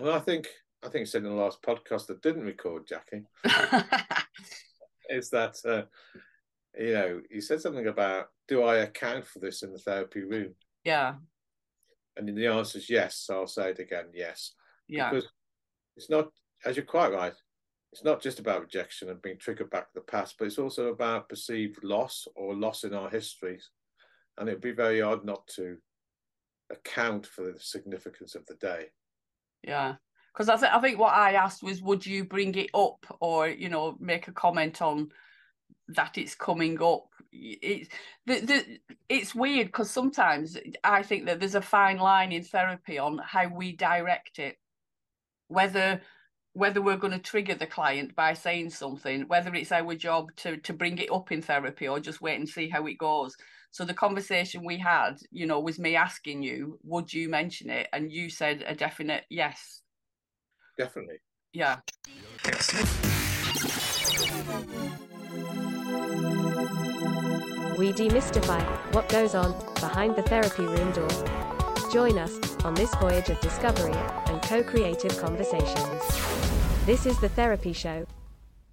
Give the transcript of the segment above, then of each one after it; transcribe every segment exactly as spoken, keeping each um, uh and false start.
Well, I think I think you said in the last podcast that didn't record, Jackie, is that uh, you know, you said something about, do I account for this in the therapy room? Yeah. And the answer is yes. So I'll say it again, yes. Yeah. Because it's not, as you're quite right, it's not just about rejection and being triggered back to the past, but it's also about perceived loss or loss in our histories. And it'd be very hard not to account for the significance of the day. Yeah. Because I, th I think what I asked was, would you bring it up or, you know, make a comment on that it's coming up? It, the, the, it's weird because sometimes I think that there's a fine line in therapy on how we direct it, whether whether we're going to trigger the client by saying something, whether it's our job to to bring it up in therapy or just wait and see how it goes. So the conversation we had, you know, was me asking you, would you mention it? And you said a definite yes. Definitely. Yeah. Yes. We demystify what goes on behind the therapy room door. Join us on this voyage of discovery and co-creative conversations. This is The Therapy Show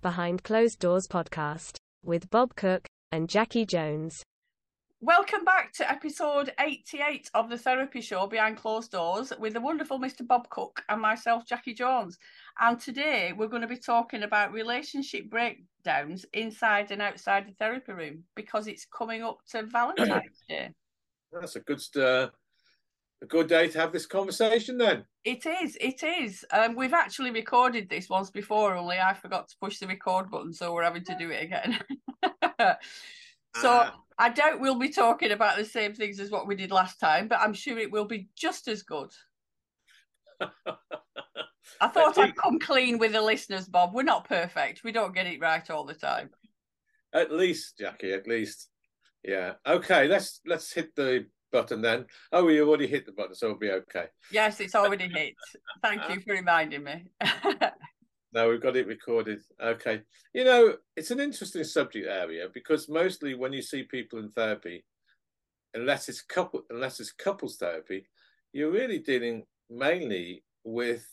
Behind Closed Doors podcast with Bob Cook and Jackie Jones. Welcome back to episode eighty-eight of The Therapy Show Behind Closed Doors with the wonderful Mister Bob Cook and myself, Jackie Jones. And today we're going to be talking about relationship breakdowns inside and outside the therapy room, because it's coming up to Valentine's Day. That's a good, uh, a good day to have this conversation then. It is, it is. Um, we've actually recorded this once before, only I forgot to push the record button, so we're having to do it again. So uh, I doubt we'll be talking about the same things as what we did last time, but I'm sure it will be just as good. I thought I'd come clean with the listeners, Bob. We're not perfect. We don't get it right all the time. At least, Jackie, at least. Yeah. Okay, let's let's hit the button then. Oh, you already hit the button, so it'll be okay. Yes, it's already hit. Thank you for reminding me. No, we've got it recorded. Okay. You know, it's an interesting subject area, because mostly when you see people in therapy, unless it's couple, unless it's couples therapy, you're really dealing mainly with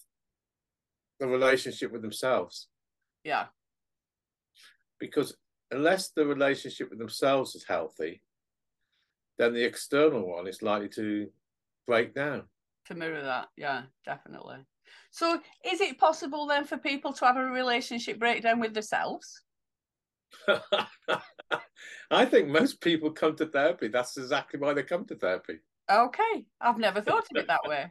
the relationship with themselves. Yeah. Because unless the relationship with themselves is healthy, then the external one is likely to break down. To mirror that, yeah, definitely. So is it possible then for people to have a relationship breakdown with themselves? I think most people come to therapy. That's exactly why they come to therapy. Okay. I've never thought of it that way.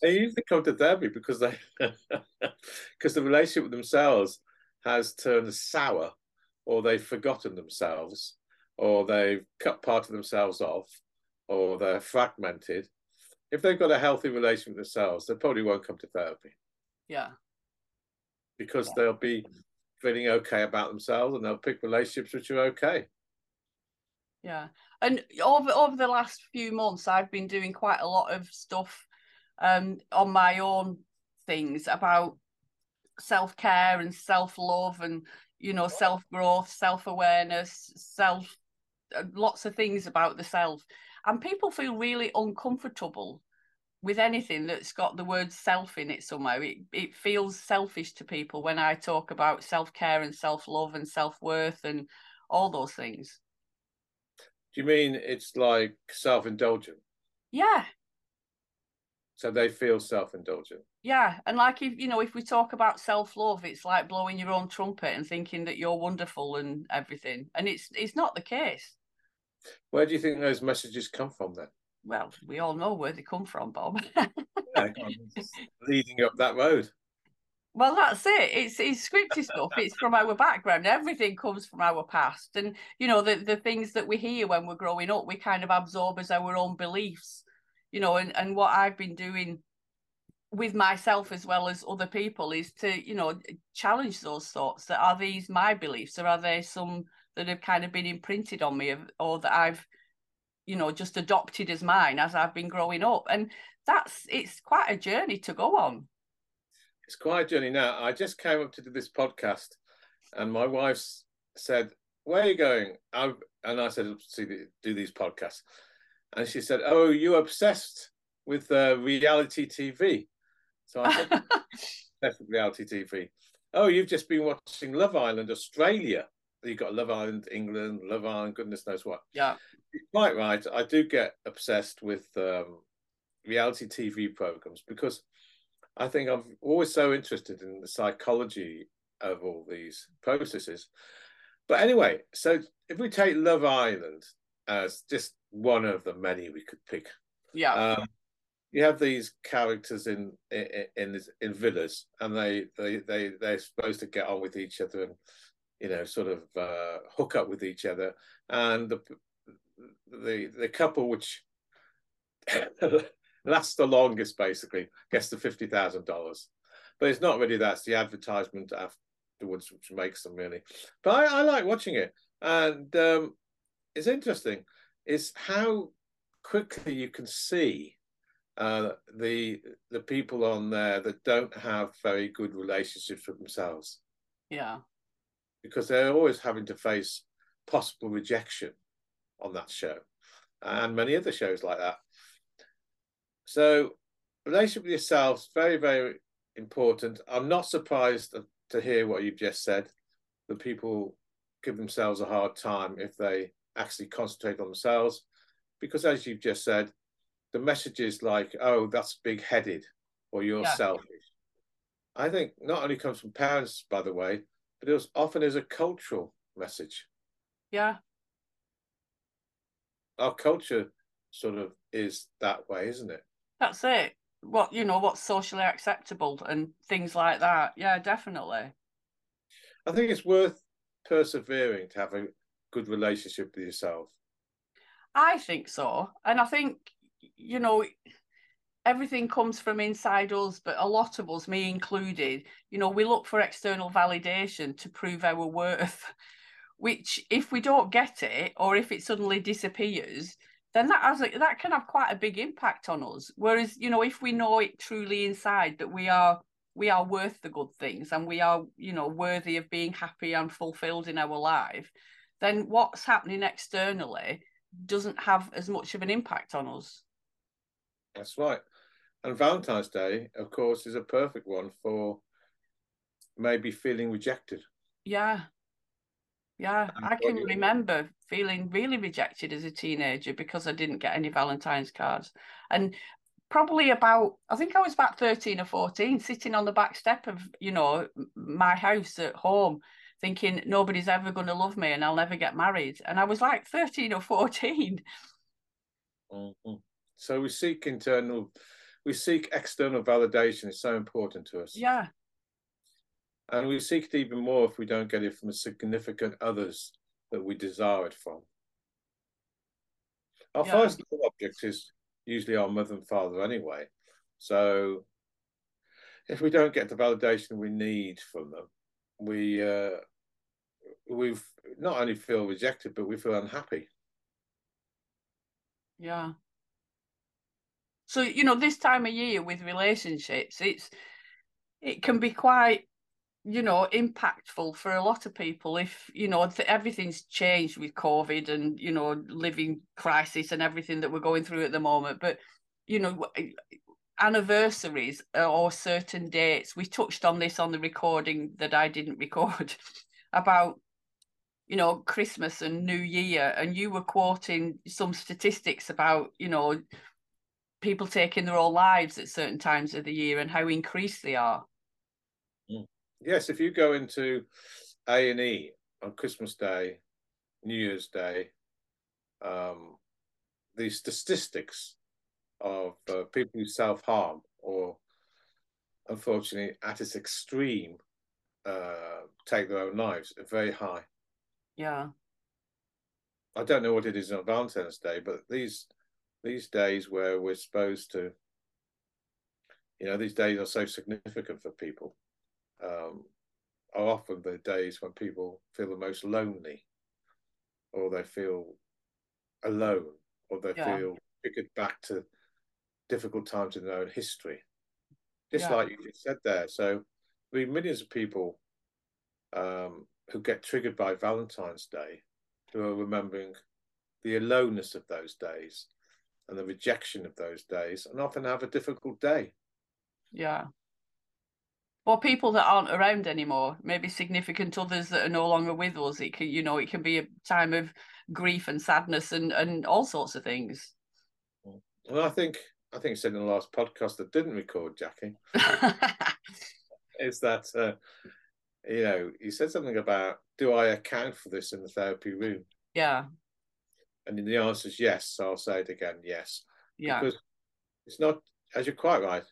They usually come to therapy because they because the relationship with themselves has turned sour, or they've forgotten themselves, or they've cut part of themselves off, or they're fragmented. If they've got a healthy relation with themselves, they probably won't come to therapy. Yeah. Because yeah. they'll be feeling okay about themselves, and they'll pick relationships which are okay. Yeah. And over, over the last few months, I've been doing quite a lot of stuff um, on my own things about self-care and self-love and, you know, self-growth, self-awareness, self, lots of things about the self. And people feel really uncomfortable with anything that's got the word self in it somehow. It it feels selfish to people when I talk about self-care and self-love and self-worth and all those things. Do you mean it's like self-indulgent? Yeah. So they feel self-indulgent. Yeah. And like, if you know, if we talk about self-love, it's like blowing your own trumpet and thinking that you're wonderful and everything. And it's it's not the case. Where do you think those messages come from then? Well, we all know where they come from, Bob. Yeah, leading up that road. Well, that's it. It's it's scripted stuff. It's from our background. Everything comes from our past. And, you know, the, the things that we hear when we're growing up, we kind of absorb as our own beliefs, you know, and, and what I've been doing with myself as well as other people is to, you know, challenge those thoughts. That are these my beliefs, or are there some that have kind of been imprinted on me, or that I've, you know, just adopted as mine as I've been growing up? And that's, it's quite a journey to go on. It's quite a journey. Now, I just came up to do this podcast and my wife said, where are you going? I've, and I said, see, do these podcasts. And she said, oh, you're obsessed with uh, reality T V. So I think definitely reality T V. Oh, you've just been watching Love Island Australia. You've got Love Island England, Love Island, goodness knows what. Yeah. You're quite right. I do get obsessed with um, reality T V programs because I think I'm always so interested in the psychology of all these processes. But anyway, so if we take Love Island as just one of the many we could pick. Yeah. Um, you have these characters in in in, in villas, and they, they they they're supposed to get on with each other and, you know, sort of uh, hook up with each other. And the the the couple which lasts the longest basically gets the fifty thousand dollars, but it's not really that. It's the advertisement afterwards which makes them really. But I, I like watching it, and um, it's interesting. It's how quickly you can see uh the the people on there that don't have very good relationships with themselves, yeah, because they're always having to face possible rejection on that show and many other shows like that. So relationship with yourself is very, very important. I'm not surprised to hear what you've just said, that people give themselves a hard time if they actually concentrate on themselves, because as you've just said, the message is like, oh, that's big-headed, or you're yeah. selfish. I think not only comes from parents, by the way, but it was, often is a cultural message. Yeah. Our culture sort of is that way, isn't it? That's it. What, you know, what's socially acceptable and things like that. Yeah, definitely. I think it's worth persevering to have a good relationship with yourself. I think so. And I think, you know, everything comes from inside us, but a lot of us, me included, you know, we look for external validation to prove our worth, which if we don't get it, or if it suddenly disappears, then that has a, that can have quite a big impact on us. Whereas, you know, if we know it truly inside that we are we are worth the good things, and we are, you know, worthy of being happy and fulfilled in our life, then what's happening externally doesn't have as much of an impact on us. That's right. And Valentine's Day, of course, is a perfect one for maybe feeling rejected. Yeah. Yeah. And I can remember feeling really rejected as a teenager because I didn't get any Valentine's cards. And probably about, I think I was about thirteen or fourteen, sitting on the back step of, you know, my house at home, thinking nobody's ever going to love me and I'll never get married. And I was like thirteen or fourteen. Mm-hmm. So we seek internal, we seek external validation. It's so important to us. Yeah. And we seek it even more if we don't get it from the significant others that we desire it from. Our yeah. first object is usually our mother and father anyway. So if we don't get the validation we need from them, we uh, we've not only feel rejected, but we feel unhappy. Yeah. So, you know, this time of year with relationships, it's it can be quite, you know, impactful for a lot of people if, you know, everything's changed with COVID and, you know, living crisis and everything that we're going through at the moment. But, you know, anniversaries or certain dates, we touched on this on the recording that I didn't record about, you know, Christmas and New Year. And you were quoting some statistics about, you know, people taking their own lives at certain times of the year and how increased they are. Yes, if you go into A and E on Christmas Day, New Year's Day, um, the statistics of uh, people who self-harm, or unfortunately at its extreme, uh, take their own lives, are very high. Yeah. I don't know what it is on Valentine's Day, but these... These days where we're supposed to, you know, these days are so significant for people, um, are often the days when people feel the most lonely, or they feel alone, or they yeah. feel triggered back to difficult times in their own history. Just yeah. like you just said there. So I mean, millions of people um, who get triggered by Valentine's Day, who are remembering the aloneness of those days and the rejection of those days, and often have a difficult day. Yeah. Well, people that aren't around anymore, maybe significant others that are no longer with us. It can, you know, it can be a time of grief and sadness and and all sorts of things. And I think I think I said in the last podcast that didn't record, Jackie, is that uh, you know, you said something about, do I account for this in the therapy room? Yeah. And the answer is yes. So I'll say it again, yes. Yeah. Because it's not, as you're quite right,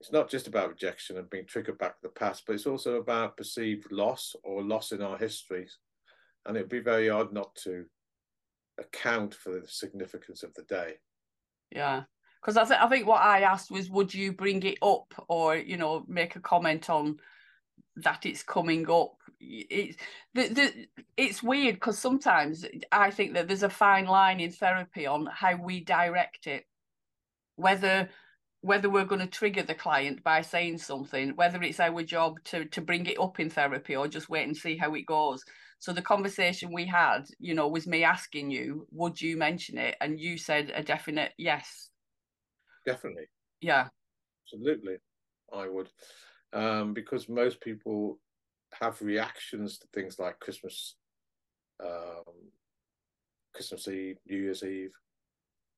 it's not just about rejection and being triggered back to the past, but it's also about perceived loss or loss in our histories. And it'd be very hard not to account for the significance of the day. Yeah. Because I, th- I think what I asked was, would you bring it up or, you know, make a comment on that it's coming up? It, the, the, it's weird because sometimes I think that there's a fine line in therapy on how we direct it, whether whether we're going to trigger the client by saying something, whether it's our job to to bring it up in therapy or just wait and see how it goes. So the conversation we had, you know, was me asking you, would you mention it? And you said a definite yes. Definitely. Yeah. Absolutely, I would. Um, because most people have reactions to things like Christmas, um, Christmas Eve, New Year's Eve,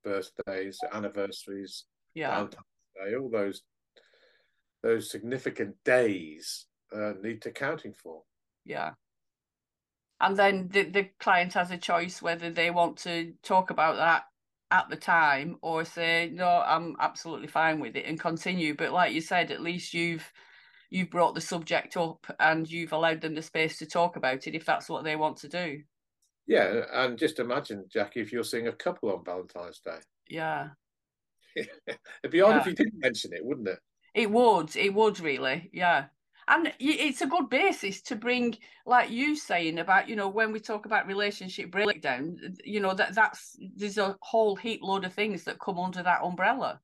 birthdays, anniversaries, yeah, Valentine's Day, all those those significant days uh, need accounting for. Yeah. And then the, the client has a choice whether they want to talk about that at the time or say, no, I'm absolutely fine with it and continue. But like you said, at least you've you've brought the subject up and you've allowed them the space to talk about it if that's what they want to do. Yeah. And just imagine, Jackie, if you're seeing a couple on Valentine's Day. Yeah. It'd be odd, yeah, if you didn't mention it, wouldn't it? It would. It would really. Yeah. And it's a good basis to bring, like you saying about, you know, when we talk about relationship breakdown, you know, that that's, there's a whole heap load of things that come under that umbrella,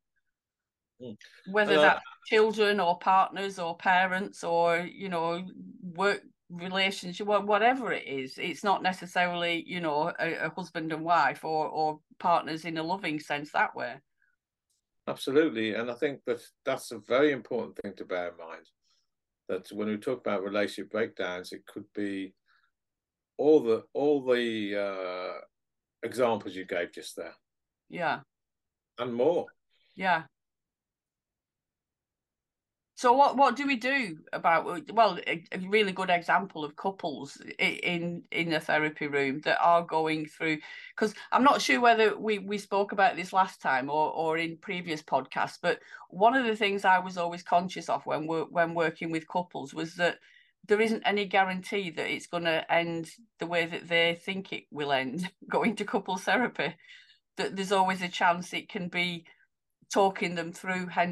mm. whether uh, that's children or partners or parents or, you know, work relationship, whatever it is. It's not necessarily, you know, a, a husband and wife or, or partners in a loving sense that way. Absolutely. And I think that that's a very important thing to bear in mind. That when we talk about relationship breakdowns, it could be all the all the uh, examples you gave just there. Yeah. And more. Yeah. So what, what do we do about, well, a, a really good example of couples in in a therapy room that are going through, because I'm not sure whether we, we spoke about this last time or, or in previous podcasts, but one of the things I was always conscious of when we're, when working with couples was that there isn't any guarantee that it's going to end the way that they think it will end going to couples therapy, that there's always a chance it can be talking them through how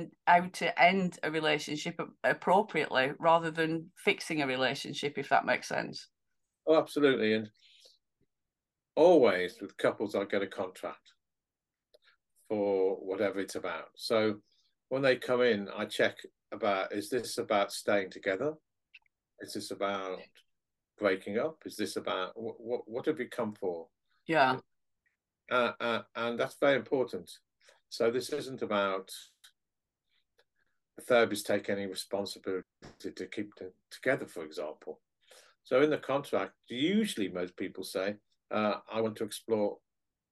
to end a relationship appropriately rather than fixing a relationship, if that makes sense. Oh, absolutely. And always with couples, I get a contract for whatever it's about. So when they come in, I check about, is this about staying together? Is this about breaking up? Is this about, what, what have you come for? Yeah. Uh, uh, and that's very important. So this isn't about the therapist taking any responsibility to keep them together, for example. So in the contract, usually most people say, uh, I want to explore,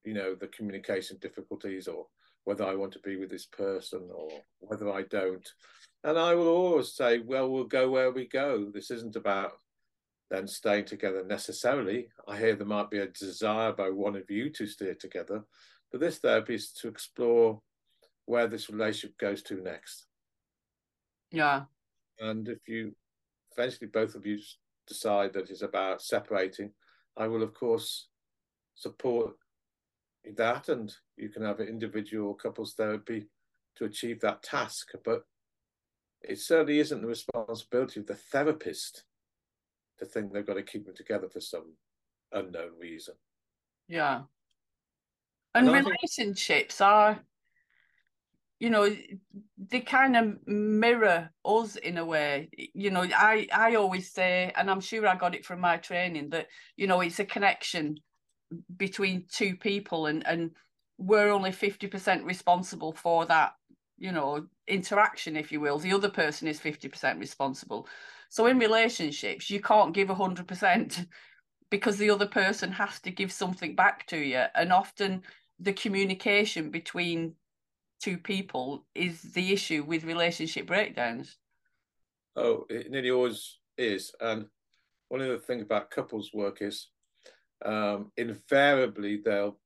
you know, the communication difficulties or whether I want to be with this person or whether I don't. And I will always say, well, we'll go where we go. This isn't about then staying together necessarily. I hear there might be a desire by one of you to stay together. But this therapy is to explore where this relationship goes to next. Yeah. And if you eventually both of you decide that it's about separating, I will, of course, support that. And you can have an individual couples therapy to achieve that task. But it certainly isn't the responsibility of the therapist to think they've got to keep them together for some unknown reason. Yeah. And relationships are, you know, they kind of mirror us in a way. You know, I, I always say, and I'm sure I got it from my training, that, you know, it's a connection between two people and, and we're only fifty percent responsible for that, you know, interaction, if you will, the other person is fifty percent responsible. So in relationships, you can't give one hundred percent because the other person has to give something back to you. And often the communication between two people is the issue with relationship breakdowns. Oh, it nearly always is. And one of the things about couples work is um, invariably they'll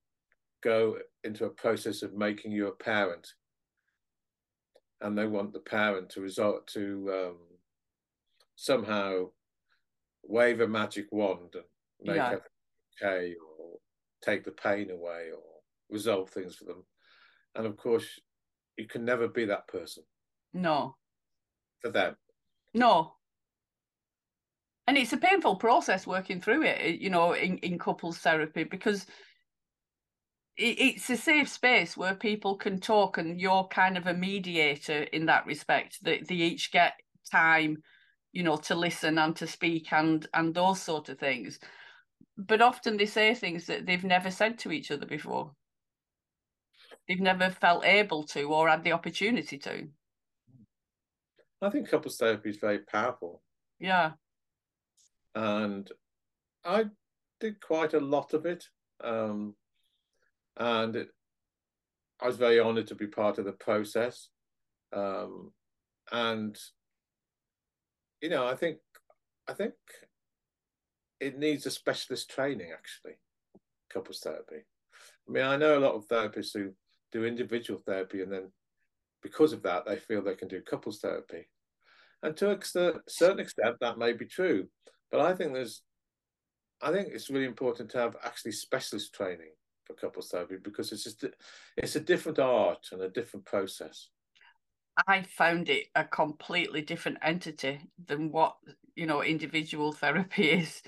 go into a process of making you a parent. And they want the parent to resort to um, somehow wave a magic wand and make yeah. everything okay, or take the pain away, or resolve things for them. And of course, you can never be that person. No. For them. No. And it's a painful process working through it, you know, in, in couples therapy, because it's a safe space where people can talk, and you're kind of a mediator in that respect, that they each get time, you know, to listen and to speak and and those sort of things. But often they say things that they've never said to each other before. They've never felt able to or had the opportunity to. I think couples therapy is very powerful. Yeah. And I did quite a lot of it. Um, And it, I was very honoured to be part of the process. Um, and, you know, I think I think it needs a specialist training, actually, couples therapy. I mean, I know a lot of therapists who do individual therapy, and then because of that, they feel they can do couples therapy. And to a certain extent, that may be true. But I think there's, I think it's really important to have actually specialist training for couples therapy, because it's just it's a different art and a different process. I found it a completely different entity than what, you know, individual therapy is.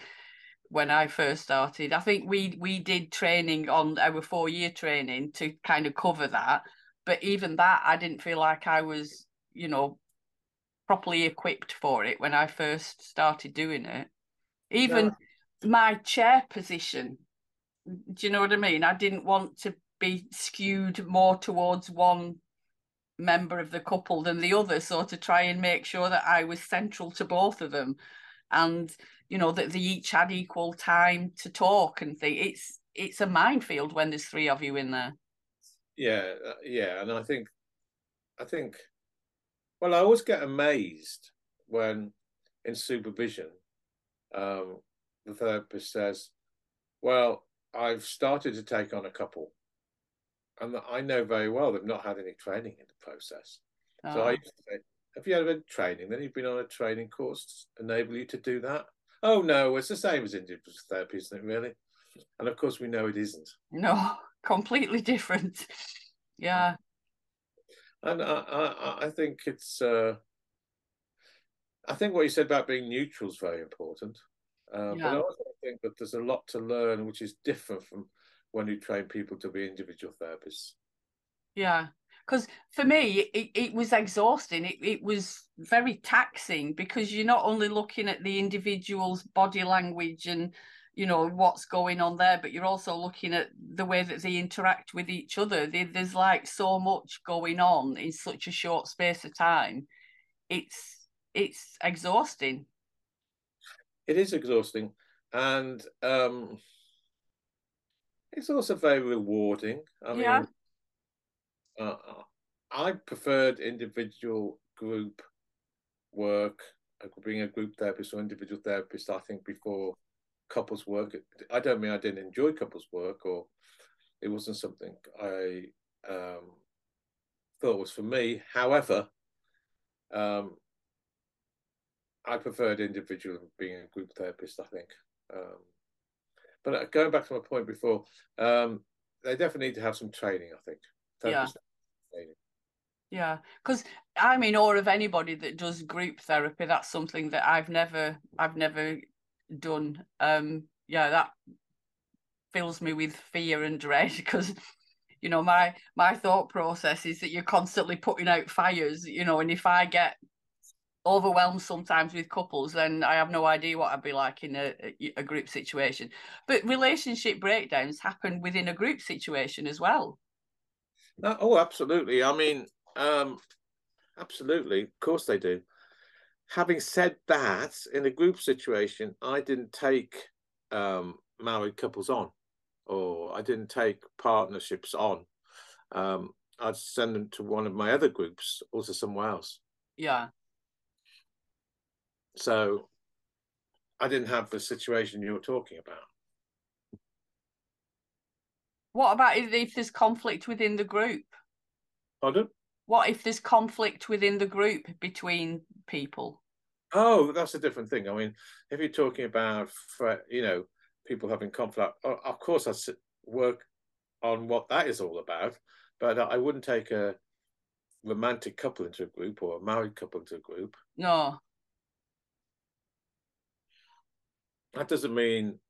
When I first started, I think we we did training on our four-year training to kind of cover that, but even that, I didn't feel like I was, you know, properly equipped for it when I first started doing it. Even yeah. my chair position, do you know what I mean? I didn't want to be skewed more towards one member of the couple than the other, so to try and make sure that I was central to both of them, and, you know, that they each had equal time to talk and think. It's it's a minefield when there's three of you in there. Yeah, yeah, and I think, I think, well, I always get amazed when in supervision, um, the therapist says, well, I've started to take on a couple, and I know very well they've not had any training in the process. Oh. So I used to say, have you had any training? Then you've been on a training course to enable you to do that? Oh, no, it's the same as individual therapy, isn't it, really? And of course, we know it isn't. No, completely different. Yeah. And I, I, I think it's, uh, I think what you said about being neutral is very important. Uh, yeah. But I also think that there's a lot to learn, which is different from when you train people to be individual therapists. Yeah, because for me, it, it was exhausting. It, it was very taxing, because you're not only looking at the individual's body language and, you know, what's going on there, but you're also looking at the way that they interact with each other. They, there's like so much going on in such a short space of time. It's, it's exhausting. It is exhausting, and um, it's also very rewarding. I mean, yeah. uh, I preferred individual group work, being a group therapist or individual therapist, I think, before couples work. I don't mean I didn't enjoy couples work, or it wasn't something I um, thought was for me. However, um, I preferred individual being a group therapist, I think. Um, but going back to my point before, um, they definitely need to have some training, I think. Therapist yeah. Training. Yeah, because I'm in awe of anybody that does group therapy. That's something that I've never, I've never done. Um, yeah, that fills me with fear and dread, because, you know, my my thought process is that you're constantly putting out fires, you know, and if I get overwhelmed sometimes with couples, then I have no idea what I'd be like in a, a group situation. But relationship breakdowns happen within a group situation as well. No, oh, absolutely. I mean, um, Absolutely. Of course they do. Having said that, in a group situation, I didn't take um, married couples on, or I didn't take partnerships on. Um, I'd send them to one of my other groups, also somewhere else. Yeah. So I didn't have the situation you were talking about. What about if there's conflict within the group? Pardon? What if there's conflict within the group between people? Oh, that's a different thing. I mean, if you're talking about, you know, people having conflict, of course I'd work on what that is all about, but I wouldn't take a romantic couple into a group or a married couple into a group. No. That doesn't mean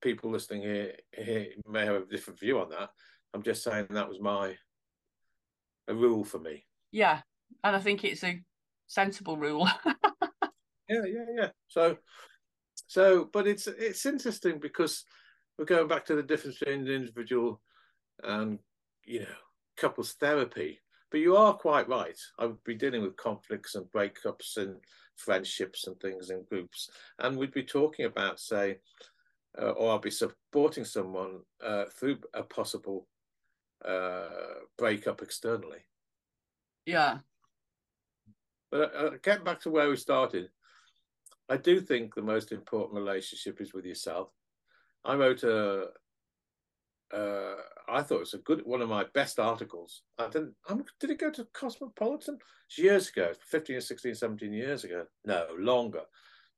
people listening here, here may have a different view on that. I'm just saying that was my a rule for me. Yeah, and I think it's a sensible rule. yeah, yeah, yeah. So, so, but it's it's interesting because we're going back to the difference between the individual and, you know, couples therapy. But you are quite right. I would be dealing with conflicts and breakups and friendships and things in groups, and we'd be talking about, say, uh, or I'll be supporting someone uh, through a possible uh, breakup externally. Yeah. But uh, get back to where we started. I do think the most important relationship is with yourself. I wrote a, uh, I thought it was a good, one of my best articles. I didn't, I'm, did it go to Cosmopolitan? It's years ago, fifteen, sixteen, seventeen years ago. No, longer.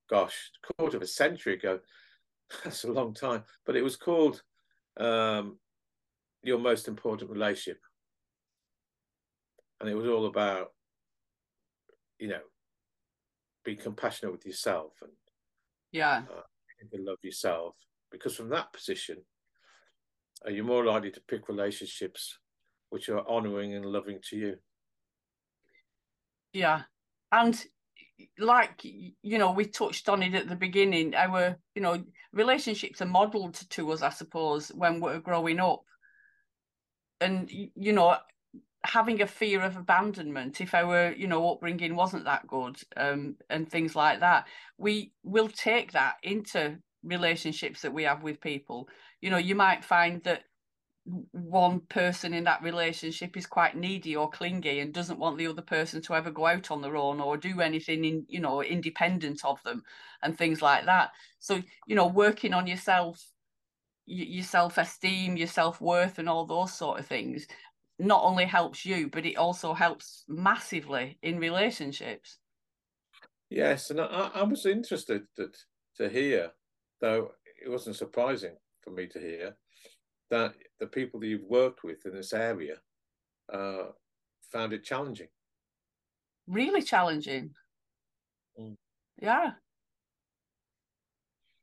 Gosh, quarter of a century ago. That's a long time. But it was called um, Your Most Important Relationship. And it was all about, you know, be compassionate with yourself and yeah, uh, love yourself. Because from that position, uh, you're more likely to pick relationships which are honouring and loving to you. Yeah. And like, you know, we touched on it at the beginning, our, you know, relationships are modelled to us, I suppose, when we're growing up. And, you know, having a fear of abandonment if our, you know, upbringing wasn't that good, um, and things like that, we will take that into relationships that we have with people. You know, you might find that one person in that relationship is quite needy or clingy and doesn't want the other person to ever go out on their own or do anything, in, you know, independent of them and things like that. So, you know, working on yourself, your self-esteem, your self-worth and all those sort of things not only helps you, but it also helps massively in relationships. Yes, and I, I was interested that, to hear, though it wasn't surprising for me to hear, that the people that you've worked with in this area uh, found it challenging. Really challenging. Mm. Yeah.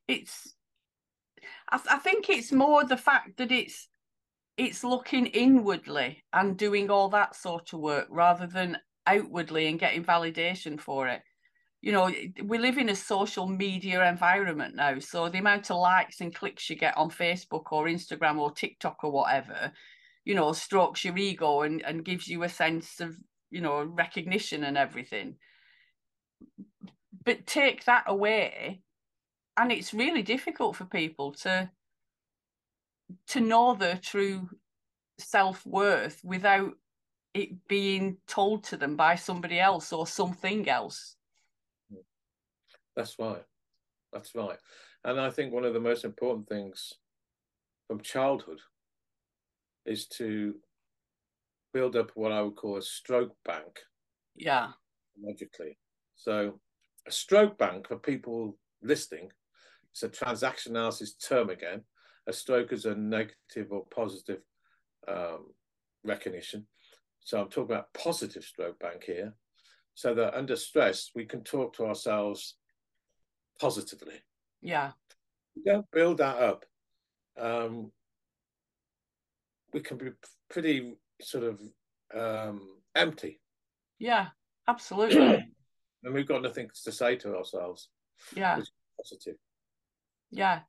It's... I, th I think it's more the fact that it's it's looking inwardly and doing all that sort of work rather than outwardly and getting validation for it. You know, we live in a social media environment now, so the amount of likes and clicks you get on Facebook or Instagram or TikTok or whatever, you know, strokes your ego and, and gives you a sense of, you know, recognition and everything. But take that away, and it's really difficult for people to to know their true self-worth without it being told to them by somebody else or something else. That's right. That's right. And I think one of the most important things from childhood is to build up what I would call a stroke bank. Yeah. Logically. So a stroke bank, for people listening, it's a transaction analysis term again. A stroke is a negative or positive um, recognition. So I'm talking about positive stroke bank here, so that under stress, we can talk to ourselves positively. Yeah. We don't build that up. Um, we can be pretty sort of um, empty. Yeah, absolutely. And we've got nothing to say to ourselves. Yeah. Which is positive. Yeah.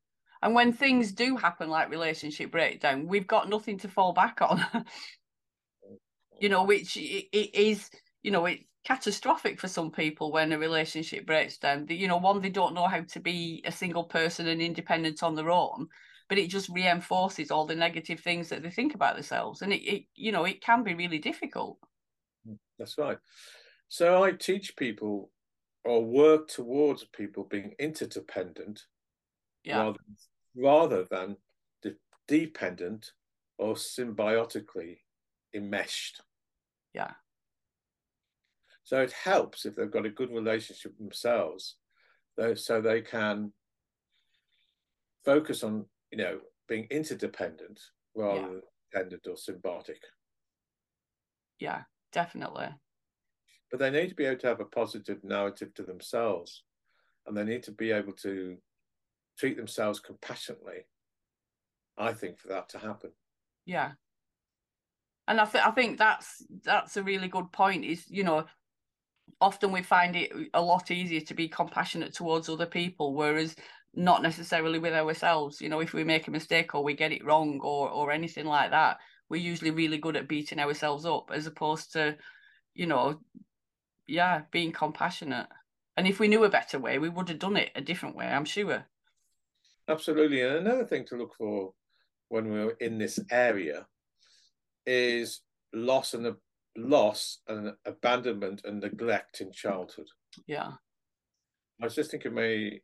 And when things do happen, like relationship breakdown, we've got nothing to fall back on. You know, which it, it is, you know, it, catastrophic for some people when a relationship breaks down. You know, one, they don't know how to be a single person and independent on their own, but it just reinforces all the negative things that they think about themselves. And it, it you know, it can be really difficult. That's right. So I teach people or work towards people being interdependent, yeah, rather, rather than de dependent or symbiotically enmeshed. Yeah. So it helps if they've got a good relationship with themselves, though, so they can focus on, you know, being interdependent rather, yeah, than dependent or symbiotic. Yeah, definitely. But they need to be able to have a positive narrative to themselves, and they need to be able to treat themselves compassionately, I think, for that to happen. Yeah. And I, th I think that's that's a really good point, is, you know, often we find it a lot easier to be compassionate towards other people, whereas not necessarily with ourselves. You know, if we make a mistake or we get it wrong or or anything like that, we're usually really good at beating ourselves up, as opposed to, you know, yeah, being compassionate. And if we knew a better way, we would have done it a different way, I'm sure. Absolutely. And another thing to look for when we're in this area is loss and loss and abandonment and neglect in childhood. Yeah. I was just thinking of my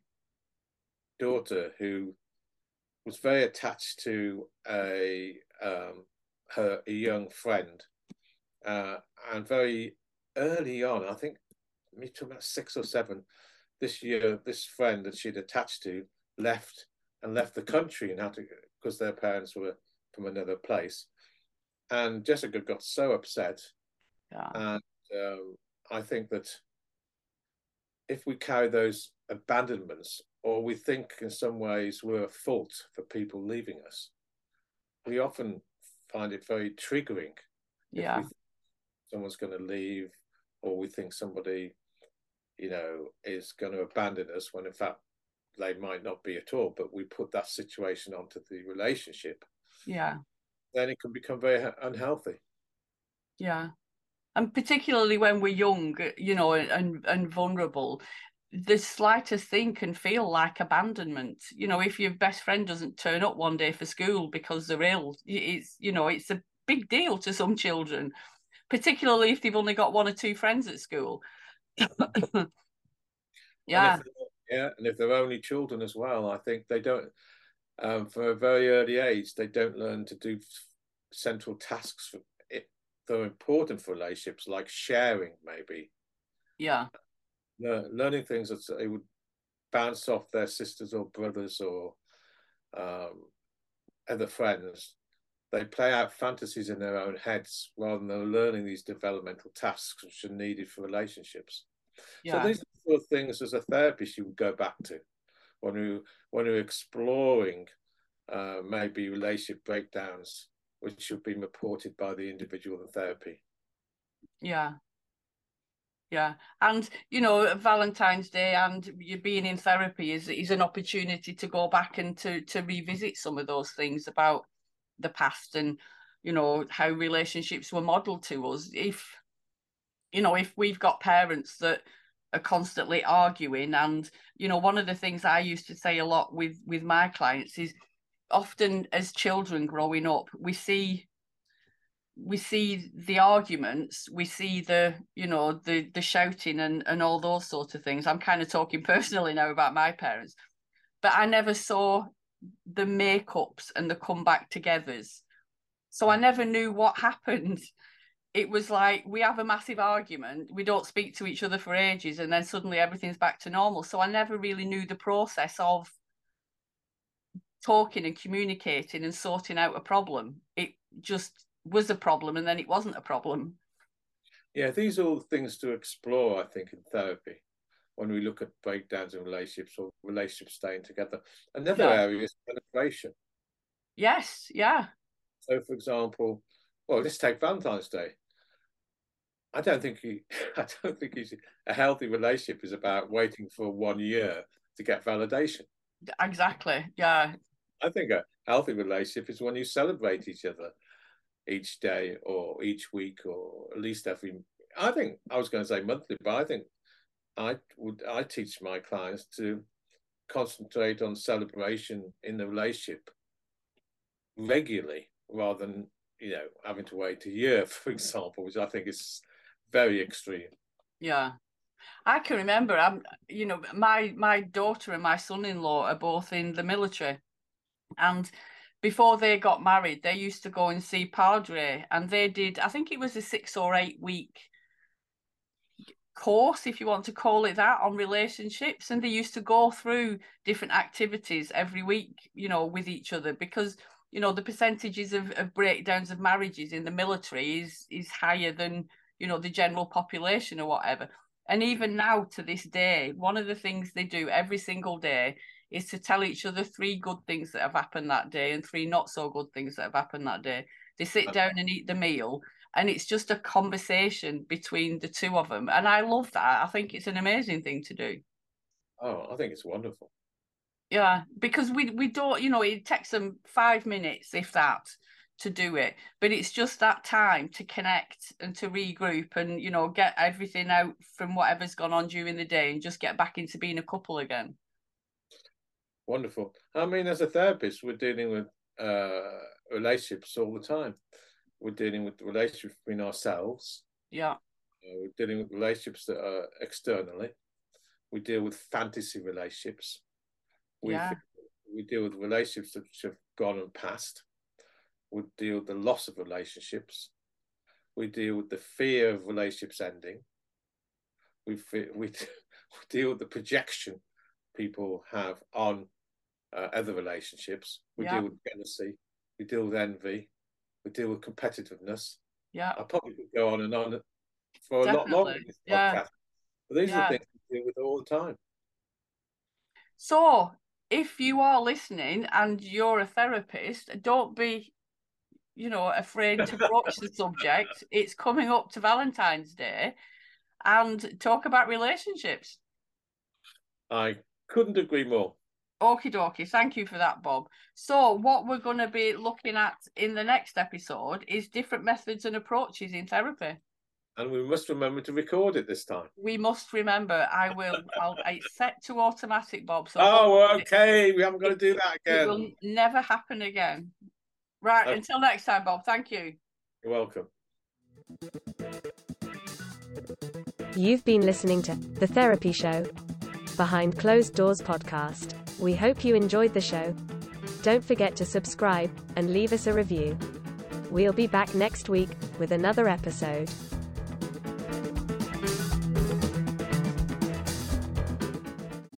daughter, who was very attached to a um, her a young friend, uh, and very early on, I think, me talking about six or seven, this year, this friend that she'd attached to left and left the country and had to, because their parents were from another place. And Jessica got so upset. Yeah. And um, I think that if we carry those abandonments, or we think in some ways we're at fault for people leaving us, we often find it very triggering. Yeah. If we think someone's going to leave, or we think somebody, you know, is going to abandon us, when in fact they might not be at all, but we put that situation onto the relationship. Yeah. Then it can become very unhealthy. Yeah. And particularly when we're young, you know, and, and vulnerable, the slightest thing can feel like abandonment. You know, if your best friend doesn't turn up one day for school because they're ill, it's, you know, it's a big deal to some children, particularly if they've only got one or two friends at school. Yeah. And yeah. And if they're only children as well, I think they don't... Um, from a very early age, they don't learn to do central tasks for it, though important for relationships, like sharing, maybe. Yeah. Le learning things that they would bounce off their sisters or brothers or um, other friends. They play out fantasies in their own heads rather than learning these developmental tasks which are needed for relationships. Yeah. So these are the sort of things, as a therapist, you would go back to. When we when we're exploring uh, maybe relationship breakdowns, which should be reported by the individual in therapy. Yeah, yeah, and you know, Valentine's Day and you being in therapy is is an opportunity to go back and to to revisit some of those things about the past, and you know, how relationships were modelled to us. If you know, if we've got parents that are constantly arguing, and you know, one of the things I used to say a lot with with my clients is, often as children growing up, we see we see the arguments, we see the you know the the shouting and and all those sorts of things. I'm kind of talking personally now about my parents, but I never saw the makeups and the comeback togethers, so I never knew what happened. It was like, we have a massive argument, we don't speak to each other for ages, and then suddenly everything's back to normal. So I never really knew the process of talking and communicating and sorting out a problem. It just was a problem, and then it wasn't a problem. Yeah, these are all things to explore, I think, in therapy, when we look at breakdowns in relationships or relationships staying together. Another yeah. area is celebration. Yes, yeah. So, for example... Well, let's take Valentine's Day. I don't think he, I don't think he's, a healthy relationship is about waiting for one year to get validation. Exactly. Yeah. I think a healthy relationship is when you celebrate each other each day or each week, or at least every I think I was going to say monthly, but I think I would I teach my clients to concentrate on celebration in the relationship regularly, rather than, you know, having to wait a year, for example, which I think is very extreme. Yeah, I can remember. I'm, you know, my my daughter and my son-in-law are both in the military, and before they got married, they used to go and see Padre, and they did, I think it was a six or eight week course, if you want to call it that, on relationships, and they used to go through different activities every week, you know, with each other, because, you know, the percentages of, of breakdowns of marriages in the military is is higher than, you know, the general population or whatever. And even now, to this day, one of the things they do every single day is to tell each other three good things that have happened that day and three not so good things that have happened that day. They sit down and eat the meal, and it's just a conversation between the two of them. And I love that. I think it's an amazing thing to do. Oh, I think it's wonderful. Yeah, because we, we don't, you know, it takes them five minutes, if that, to do it. But it's just that time to connect and to regroup and, you know, get everything out from whatever's gone on during the day and just get back into being a couple again. Wonderful. I mean, as a therapist, we're dealing with uh, relationships all the time. We're dealing with relationships between ourselves. Yeah. Uh, we're dealing with relationships that are externally. We deal with fantasy relationships. We yeah. we deal with relationships that have gone and passed. We deal with the loss of relationships. We deal with the fear of relationships ending. We we, we deal with the projection people have on Uh, other relationships. We yeah. deal with jealousy, we deal with envy, we deal with competitiveness. Yeah, I probably could go on and on for Definitely. a lot longer. Yeah, podcast. But these yeah. are the things we deal with all the time. So, if you are listening and you're a therapist, don't be, you know, afraid to broach the subject. It's coming up to Valentine's Day, and talk about relationships. I couldn't agree more. Okie dokie, thank you for that, Bob. So what we're going to be looking at in the next episode is different methods and approaches in therapy. And we must remember to record it this time. We must remember. I will. I'll, it's set to automatic, Bob. So oh, okay. It, we haven't got to do that again. It will never happen again. Right, okay. Until next time, Bob. Thank you. You're welcome. You've been listening to The Therapy Show Behind Closed Doors podcast. We hope you enjoyed the show. Don't forget to subscribe and leave us a review. We'll be back next week with another episode.